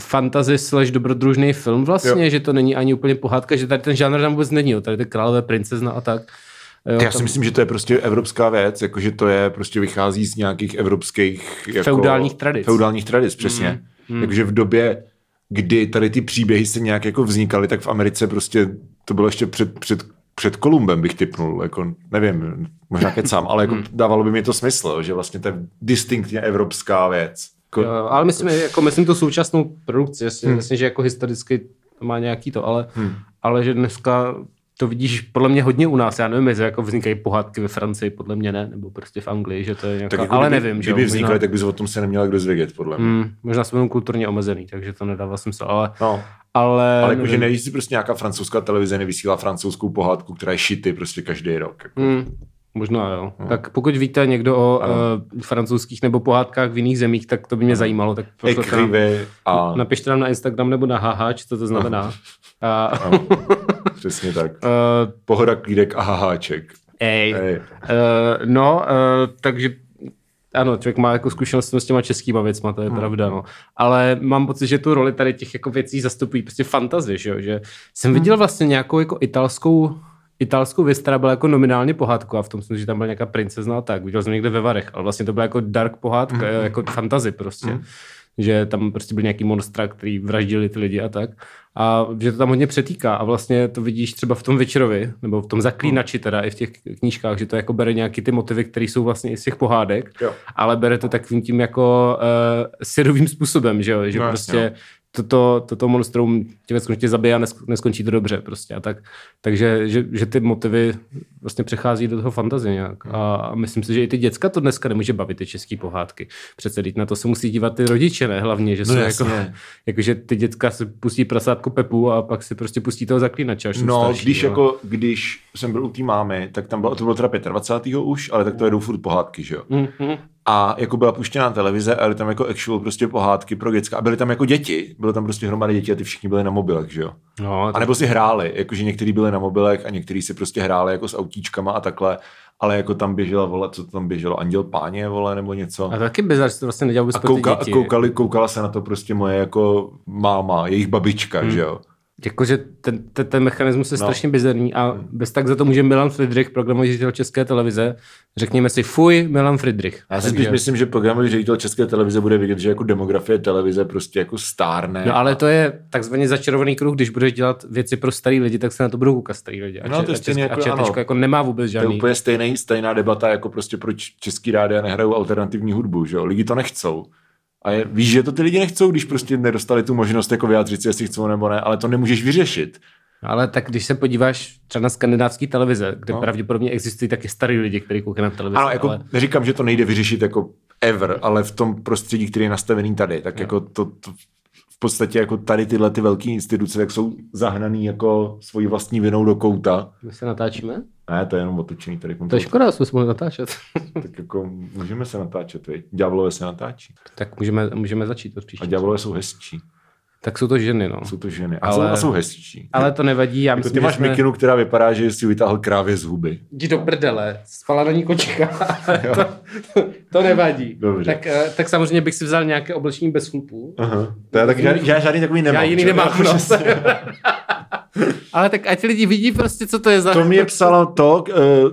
fantasy slash dobrodružný film vlastně, jo. že to není ani úplně pohádka, že tady ten žánr tam vůbec není, jo. Tady to králové, princezna a tak. Jo, já si tam... myslím, že to je prostě evropská věc, jakože to je prostě vychází z nějakých evropských... Jako, feudálních tradic. Feudálních tradic, přesně. Mm, mm. Takže v době... kdy tady ty příběhy se nějak jako vznikaly, tak v Americe prostě to bylo ještě před, před, před Kolumbem, bych typnul, jako nevím, možná kecám, ale jako dávalo by mi to smysl, že vlastně to je distinktně evropská věc. Jako, jo, ale myslím, jako, myslím to současnou produkci, jasně, hmm. myslím, že jako historicky má nějaký to, ale, hmm. ale že dneska to vidíš podle mě hodně u nás, já nevím, jestli jako vznikají pohádky ve Francii, podle mě ne, nebo prostě v Anglii, že to je nějaká, jako ale kdyby, nevím. Kdyby vznikaly, možná... tak bys o tom se neměl kdo zvědět, podle mě. Hmm, možná jsme kulturně omezený, takže to nedává smysl, ale... No. Ale, ale jakože nevíš, si prostě nějaká francouzská televize nevysílá francouzskou pohádku, která je šity prostě každý rok. Jako. Hmm, možná jo. No. Tak pokud víte někdo o uh, francouzských nebo pohádkách v jiných zemích, tak to by mě zajímalo. Tak nám, a... napište nám na Instagram nebo na hahač, co to znamená. A... No, přesně tak. Uh, Pohoda, klídek a haháček. Ej. Ej. Uh, no, uh, takže ano, člověk má jako zkušenost s těma českýma věcma, to je hmm. pravda, no. Ale mám pocit, že tu roli tady těch jako věcí zastupují prostě fantazie, že jo, že jsem hmm. viděl vlastně nějakou jako italskou italskou věc, která byla jako nominálně pohádku a v tom jsem, že tam byla nějaká princezna a tak, viděl jsem někde ve Varech, ale vlastně to byla jako dark pohádka, hmm. jako fantazie prostě. Hmm. Že tam prostě byl nějaký monstra, který vraždili ty lidi a tak. A že to tam hodně přetýká a vlastně to vidíš třeba v tom Večerovi, nebo v tom Zaklínači teda i v těch knížkách, že to jako bere nějaký ty motivy, které jsou vlastně i z těch pohádek, jo. ale bere to takovým tím jako uh, syrovým způsobem, že jo, že no, prostě jo. toto, toto monstrum tě skončí zabije a nesk- neskončí to dobře prostě a tak. Takže že, že ty motivy vlastně přechází do toho fantazie nějak. A myslím si, že i ty děcka to dneska nemůže bavit, ty český pohádky. Přece teď na to se musí dívat ty rodiče, ne? Hlavně, že no, jsou jako, jako, že ty děcka se pustí prasátku Pepu a pak si prostě pustí toho Zaklínače. No, starší, když, no. Jako, když jsem byl u té mámy, tak tam bylo, to bylo teda dvacátého pátého už, ale tak to jedou furt pohádky, že jo? Mm-hmm. A jako byla puštěná televize a byly tam jako actual prostě pohádky pro děcka. A byly tam jako děti, bylo tam prostě hromady děti a ty všichni byli na mobilech, že jo? No, tak... A nebo si hráli, jakože někteří byli na mobilech a někteří si prostě hráli jako s autíčkama a takhle. ale jako tam běžela, vole, co tam běželo, Anděl Páně, vole, nebo něco. A taky bizar, že to vlastně nedělal vůbec pro ty děti. A koukali, koukala se na to prostě moje jako máma, jejich babička, hmm. že jo. Jakože ten, ten, ten mechanismus je no. strašně bizarní a hmm. bez tak za to může Milan Fridrich, programový ředitel České televize, řekněme si fuj Milan Fridrich. Já si spíš myslím, že programový ředitel České televize bude vidět, že jako demografie televize prostě jako stárne. No ale a... to je takzvaně začarovaný kruh, když budeš dělat věci pro starý lidi, tak se na to budou koukat starý lidi. A, no, če, to a, česká, jako, a četečko jako nemá vůbec žádný. To je úplně stejný, stejná debata, jako prostě proč český rádia nehrajou alternativní hudbu, že jo? Lidi to nechcou. A je, víš, že to ty lidi nechcou, když prostě nedostali tu možnost jako vyjádřit si, jestli chcou nebo ne, ale to nemůžeš vyřešit. Ale tak když se podíváš třeba na skandinávský televize, kde no. pravděpodobně existují taky starý lidi, kteří koukají na televizi. Ano, jako ale... neříkám, že to nejde vyřešit jako ever, ale v tom prostředí, který je nastavený tady, tak no. jako to, to v podstatě jako tady tyhle ty velké instituce, tak jsou zahnaný jako svojí vlastní vinou do kouta. My se natáčíme? Ne, to je jenom otočený tady. To je škoda, jsme se mohli natáčet. Tak jako můžeme se natáčet, viď? Ďáblové se natáčí. Tak můžeme, můžeme začít od příště. A ďáblové jsou hezčí. Tak jsou to ženy, no. Jsou to ženy, a, ale, jsou, a jsou hezčí. Ale to nevadí, já jako myslím, ty máš jsme... mikinu, která vypadá, že jsi vytáhl krávě z huby. Jdi do prdele, spala na ní kočka, to, to, to nevadí. Dobře. Tak, tak samozřejmě bych si vzal nějaké oblečení bez chlupů. Aha. To já, tak, já, já žádný takový nemám. Já jiný nemám, no. Ale tak ať lidi vidí prostě, co to je za... To mě psala to,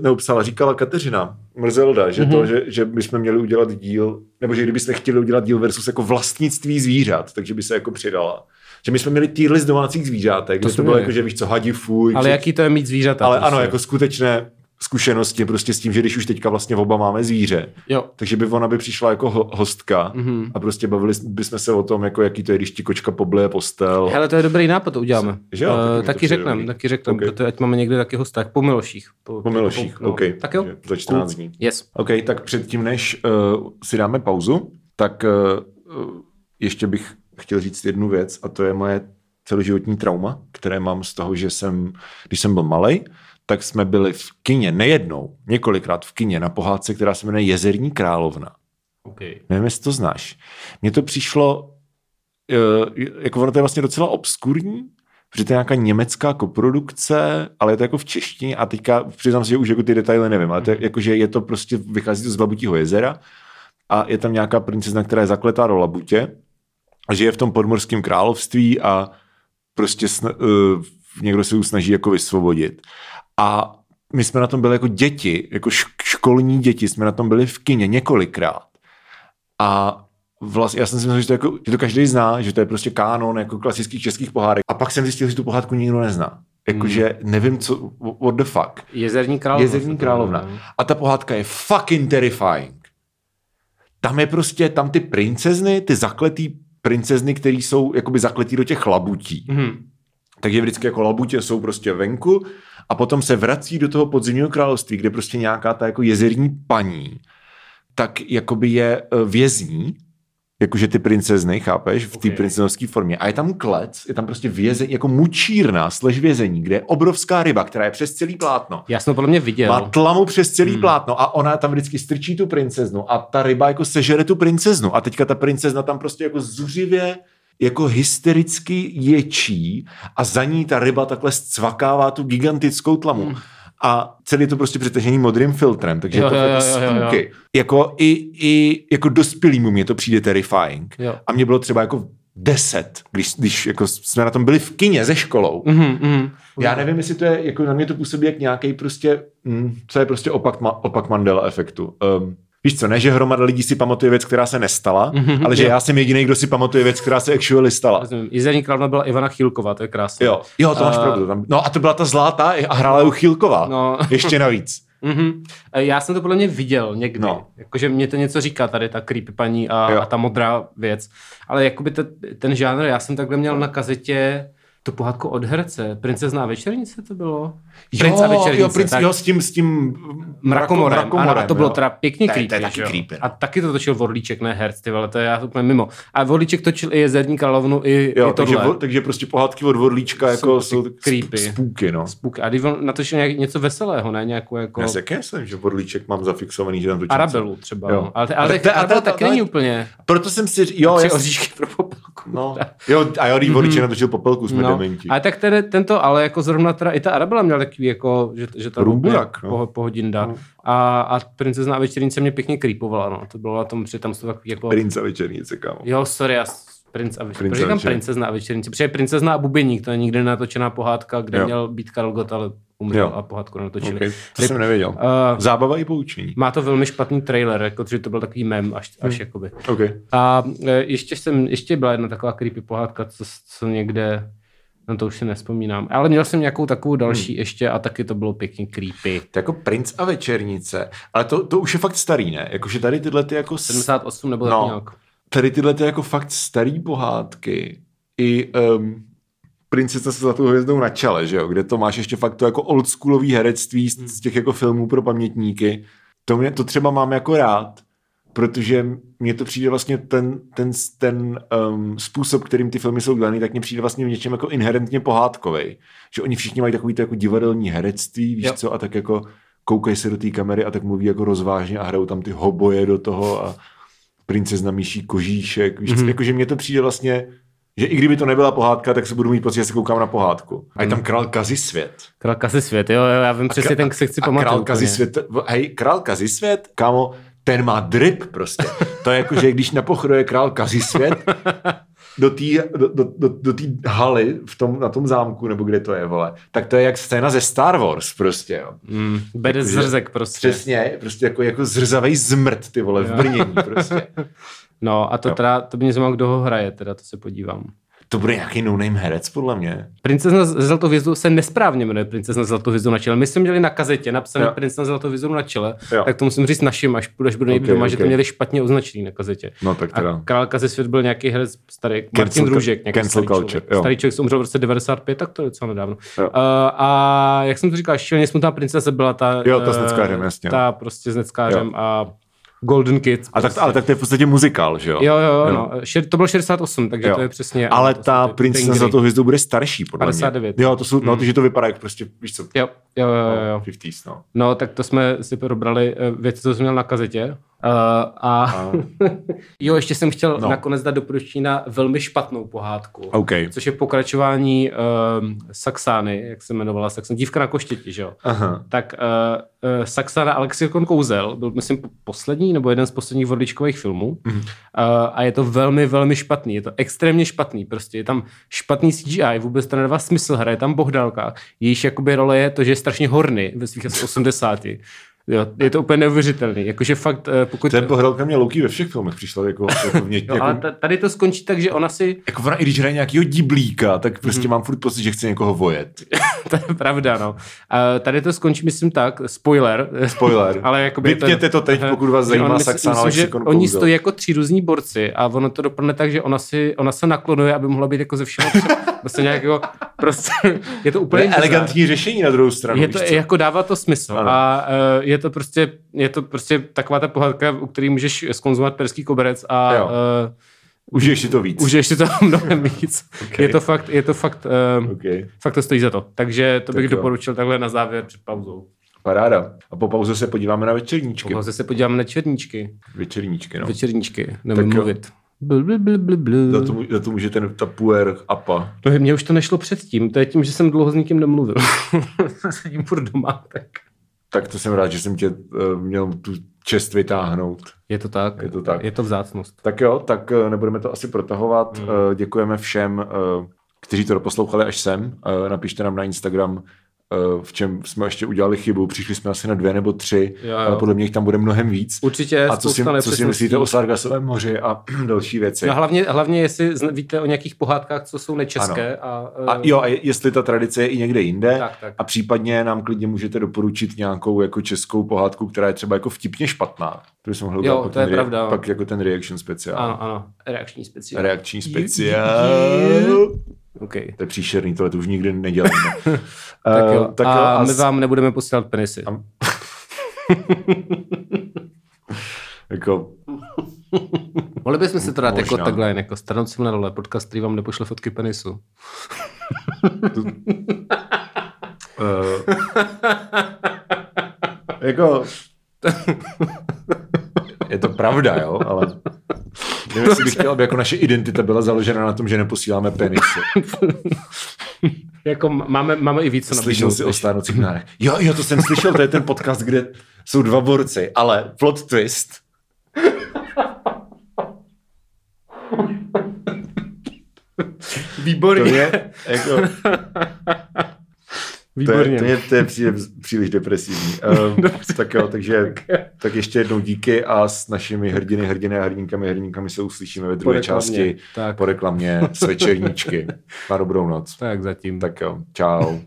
nebo psala, říkala Kateřina Mrzelda, že mm-hmm. to, že, že bychom měli udělat díl, nebo že kdybyste chtěli udělat díl versus jako vlastnictví zvířat, takže by se jako přidala. Že my jsme měli týr list domácích zvířátek, to, to bylo jako, že víš co, hadi, fuj. Ale či... jaký to je mít zvířata? Ale prostě. Ano, jako skutečné zkušenosti prostě s tím, že když už teďka vlastně oba máme zvíře, jo. takže by ona by přišla jako hostka mm-hmm. a prostě bavili bychom se o tom, jako jaký to je, když ti kočka pobleje postel. Hele, to je dobrý nápad, to uděláme. S, jo, uh, taky řekneme, taky řekneme, okay. protože ať máme někde taky hosta, po Miloších. Po, po Miloších, po, no. ok. Tak jo. Za čtrnáct dní. Yes. Ok, tak předtím, než uh, si dáme pauzu, tak uh, ještě bych chtěl říct jednu věc, a to je moje celoživotní trauma, které mám z toho, že jsem, když jsem byl malej, tak jsme byli v kině, nejednou, několikrát v kině na pohádce, která se jmenuje Jezerní královna. Okay. Nevím, jestli to znáš. Mně to přišlo, jako ono to je vlastně docela obskurní, protože to je nějaká německá koprodukce, ale je to jako v češtině a teďka přiznám se, že už jako ty detaily nevím, ale to je, jako, že je to prostě, vychází to z Labutího jezera a je tam nějaká princezna, která je zakletá do labutě a žije v tom podmorském království a prostě sna- uh, někdo se ji snaží jako vysvobodit. A my jsme na tom byli jako děti, jako školní děti, jsme na tom byli v kině několikrát. A vlastně já jsem si myslel, že to, jako, že to každý zná, že to je prostě kánon jako klasických českých pohádek. A pak jsem zjistil, že tu pohádku nikdo nezná. Jakože hmm. nevím, co, what the fuck. Jezerní královna. Jezerní královna. A ta pohádka je fucking terrifying. Tam je prostě, tam ty princezny, ty zakletý princezny, které jsou jakoby zakletý do těch labutí. Hmm. Takže vždycky jako labutě jsou prostě venku a potom se vrací do toho podzimního království, kde prostě nějaká ta jako jezerní paní, tak jakoby je vězní, jakože ty princezny, chápeš, v té okay. princeznovské formě. A je tam klec, je tam prostě vězení, jako mučírna slež vězení, kde je obrovská ryba, která je přes celý plátno. Já jsem to podle mě viděl. Má tlamu přes celý hmm. plátno a ona tam vždycky strčí tu princeznu a ta ryba jako sežere tu princeznu a teďka ta princezna tam prostě jako zuřivě jako hystericky ječí a za ní ta ryba takhle zcvakává tu gigantickou tlamu. Hmm. A celý to prostě přitažený modrým filtrem, takže jo, to je spooky. Jako i, i jako dospělýmu mě to přijde terrifying. Jo. A mě bylo třeba jako deset, když, když jako jsme na tom byli v kině se školou. Mm-hmm, mm-hmm. Já nevím, jestli to je, jako na mě to působí jak nějaký prostě, mm, co je prostě opak, ma, opak Mandela efektu. Um, Víš co, ne, že hromada lidí si pamatuje věc, která se nestala, mm-hmm, ale že jo. já jsem jediný, kdo si pamatuje věc, která se actually stala. Jezerní královna byla Ivana Chilková, to je krásné. Jo, jo to máš uh, pravdu. Tam... No a to byla ta zlatá a hrála ju Chilková, no. ještě navíc. Mm-hmm. Já jsem to podle mě viděl někdy, no. jakože mě to něco říká tady, ta creepy paní a, a ta modrá věc, ale jakoby ta, ten žánr, já jsem takhle měl na kazetě... To pohádku od herce. Princezna večernice to bylo? Princ a večernice. Jo, princ, jo, s tím, s tím mrakomorem. mrakomorem ano, a to bylo jo. teda pěkně creepy. A taky to točil Vorlíček, ne herc, ty vole, to je já úplně mimo. A Vorlíček točil i Jezerní královnu, i, jo, i tohle. Takže, takže prostě pohádky od Vorlíčka jsou, jako jsou creepy. Spooky, no. Spooky. A když on natočil nějak, něco veselého, ne? Nějakou jako... Já se jsem, že Vorlíček mám zafixovaný, že tam točil. Arabelu třeba. Jo. Ale, ale, ale, ale, ale, ale, ale, ale taky není úplně. Proto jsem si... Jo, já... No. Jo, a jo, Vorlíček natočil Popelku, jsme no. dementi. A tak tedy tento, ale jako zrovna teda i ta Arabela měla takový, jako, že, že ta Rumburak, no. po, po hodinda. No. A, a Princezna večernice mě pěkně creepovala, no. To bylo na tom, že tam jsou takový jako... Prince a večernice, kámo. Jo, sorry, já... Princ a večernice. Proč říkám Princezna a večernice? Protože Princezna a bubeník, to je nikdy natočená pohádka, kde jo. měl být Karel Gott, ale umřel jo. a pohádku natočili. Okay. To Ryb... jsem nevěděl. Uh, Zábava i poučení. Má to velmi špatný trailer, jako, protože to byl takový mem až, až hmm. jakoby. Okay. A ještě, jsem, ještě byla jedna taková creepy pohádka, co, co někde... No to už si nespomínám. Ale měl jsem nějakou takovou další hmm. ještě a taky to bylo pěkně creepy. To jako Princ a večernice. Ale to, to už je fakt starý, ne? Jakože tady tyhle ty jako... sedmdesát osm nebo no. tak nějak. Tady tyhle ty jako fakt starý pohádky i um, Princezna se zlatou hvězdou na čele, že jo? Kde to máš ještě fakt to jako oldschoolový herectví z, z těch jako filmů pro pamětníky. To, mě, to třeba mám jako rád, protože mně to přijde vlastně ten, ten, ten um, způsob, kterým ty filmy jsou dělaný, tak mně přijde vlastně v něčem jako inherentně pohádkovej. Že oni všichni mají takový to jako divadelní herectví, víš jo. co, a tak jako koukají se do té kamery a tak mluví jako rozvážně a hrajou tam ty hoboje do toho a Princezna Míší kožíšek, víš, mm. jakože mně to přijde vlastně, že i kdyby to nebyla pohádka, tak se budu mít pocit, že se koukám na pohádku. A je tam Král Kazi svět. Král Kazi svět, jo, já vím přesně, ten se chci pamatovat. Král Kazi svět, hej, Král Kazi svět, kámo, ten má drip prostě. To je jakože, když napochroje Král Kazi svět do té do, do, do, do haly v tom, na tom zámku, nebo kde to je, vole, tak to je jak scéna ze Star Wars prostě, jo. Mm, bede jako, zrzek prostě. Přesně, prostě jako, jako zrzavej zmrt, ty vole, jo. v brnění prostě. No a to jo. teda, to by mě znamenalo, kdo ho hraje, teda to se podívám. To bude nějaký no-name herec, podle mě. Princezna Zlatou hvězdou se nesprávně jmenuje Princezna Zlatou hvězdou na čele. My jsme měli na kazetě napsané jo. Princezna Zlatou hvězdou na čele, jo. tak to musím říct našim, až půjdeš do nejít okay, doma, okay. že to měli špatně označený na kazetě. No, tak teda. A Král Kazi svět byl nějaký herec starý, Martin Růžek, nějaký starý člověk. Starý člověk se umřel v roce devadesát pět, tak to je docela nedávno. Uh, a jak jsem to říkal, šíleně smutná princezna byla ta, jo, ta, s neckářem, jasně. ta prostě s neckářem a Golden Kids. A tak, ale tak to je v podstatě muzikál, že jo? Jo, jo, jo. No. To bylo šedesát osm, takže jo. to je přesně... Ale to ta Princezna Zlatou hvězdou bude starší, podle padesát devět. Mě. Jo, to jsou, mm. no, takže to vypadá jak prostě, víš co? Jo, jo, jo. jo. padesátých, no. No, tak to jsme si probrali věci, co jsem měl na kazetě. Uh, a a... jo, ještě jsem chtěl no. nakonec dát doporučení na velmi špatnou pohádku, okay. což je pokračování uh, Saxány, jak se jmenovala Saxána, dívka na koštěti, že jo? Aha. Tak uh, uh, Saxána a Lexikon kouzel byl, myslím, poslední nebo jeden z posledních vorlíčkových filmů mm. uh, a je to velmi, velmi špatný, je to extrémně špatný, prostě je tam špatný C G I, vůbec to nedává smysl, hraje tam Bohdálka, jejíž jakoby role je to, že je strašně horny ve svých asi osmdesáti. Jo, je to úplně neuvěřitelný. Jakože fakt, pokud... Ten Bohdálka mě louký ve všech filmech přišla. Jako, jako v ně, jo, jako... Ale tady to skončí tak, že ona si... Jako ona, i když hraje nějakýho diblíka, tak prostě hmm. mám furt pocit, že chce někoho vojet. To je pravda, no. A tady to skončí, myslím tak, spoiler. Spoiler. Ale jakoby vypněte to teď, pokud vás zajímá Saxána a Lexikon kouzel. Oni stojí jako tři různí borci a ono to dopadne tak, že ona, si, ona se naklonuje, aby mohla být jako ze všeho prostě nějakého... Prostě, je to úplně... To je elegantní řešení na druhou stranu. Je to, jako dává to smysl. Ano. A je to prostě, je to prostě taková ta pohádka, u který můžeš skonzumovat perský koberec a... Jo. Uh, užiješ si to víc. Užiješ si to mnohem víc. Okay. Je to fakt, je to fakt, uh, okay. fakt to stojí za to. Takže to tak bych jo. doporučil takhle na závěr před pauzou. Paráda. A po pauze se podíváme na večerníčky. Po pauze se podíváme na černíčky. Večerníčky, no. Večerníčky, nevím mluvit. Bl, bl, bl, bl, bl. Za, to, za to může ten ta puer apa. No mně už to nešlo předtím, to je tím, že jsem dlouho s nikým nemluvil. Sedím furt doma, tak. Tak to jsem rád, že jsem tě uh, měl tu čest vytáhnout. Je to tak, je to, tak. Je to vzácnost. Tak jo, tak uh, nebudeme to asi protahovat. Mm. Uh, děkujeme všem, uh, kteří to doposlouchali až sem. Uh, napište nám na Instagram, uh, v čem jsme ještě udělali chybu. Přišli jsme asi na dvě nebo tři, jo, jo. ale podle mě jich tam bude mnohem víc. Určitě. A co si, co si myslíte o Sargasovém moři a další věci. No hlavně, hlavně jestli víte o nějakých pohádkách, co jsou nečeské. A, uh... a jo, a jestli ta tradice je i někde jinde. Tak, tak. A případně nám klidně můžete doporučit nějakou jako českou pohádku, která je třeba jako vtipně špatná. To jsem hledal, jo, to je pravda. Re- pak jako ten reaction speciál. Ano, ano. Reakční speciál. Reakční speciál. Okay. To je příšerný, tohle to už nikdy neděláme. Tak jo, uh, tak jo, a, a my vám nebudeme posílat penisy. A... jako... Mohli bychom se to dát možná. Jako takhle, jako stranovcím na dole, podcast, který vám nepošle fotky penisu. to... uh... jako... je to pravda, jo, ale... Nevím, jestli bych chtěl, aby jako naše identita byla založena na tom, že neposíláme penisy. Jako máme, máme i víc. Slyšel jsi o stárnoucích nárech. Jo, jo, to jsem slyšel, to je ten podcast, kde jsou dva borci, ale plot twist. Výborně. To je, jako... Výborně. To je, to je, to je příliš depresivní. Um, tak jo, takže tak ještě jednou díky a s našimi hrdiny, hrdiny a hrdinkami, hrdinkami se uslyšíme ve druhé části tak. po reklamě s večerníčky. Na dobrou noc. Tak zatím. Tak jo, čau.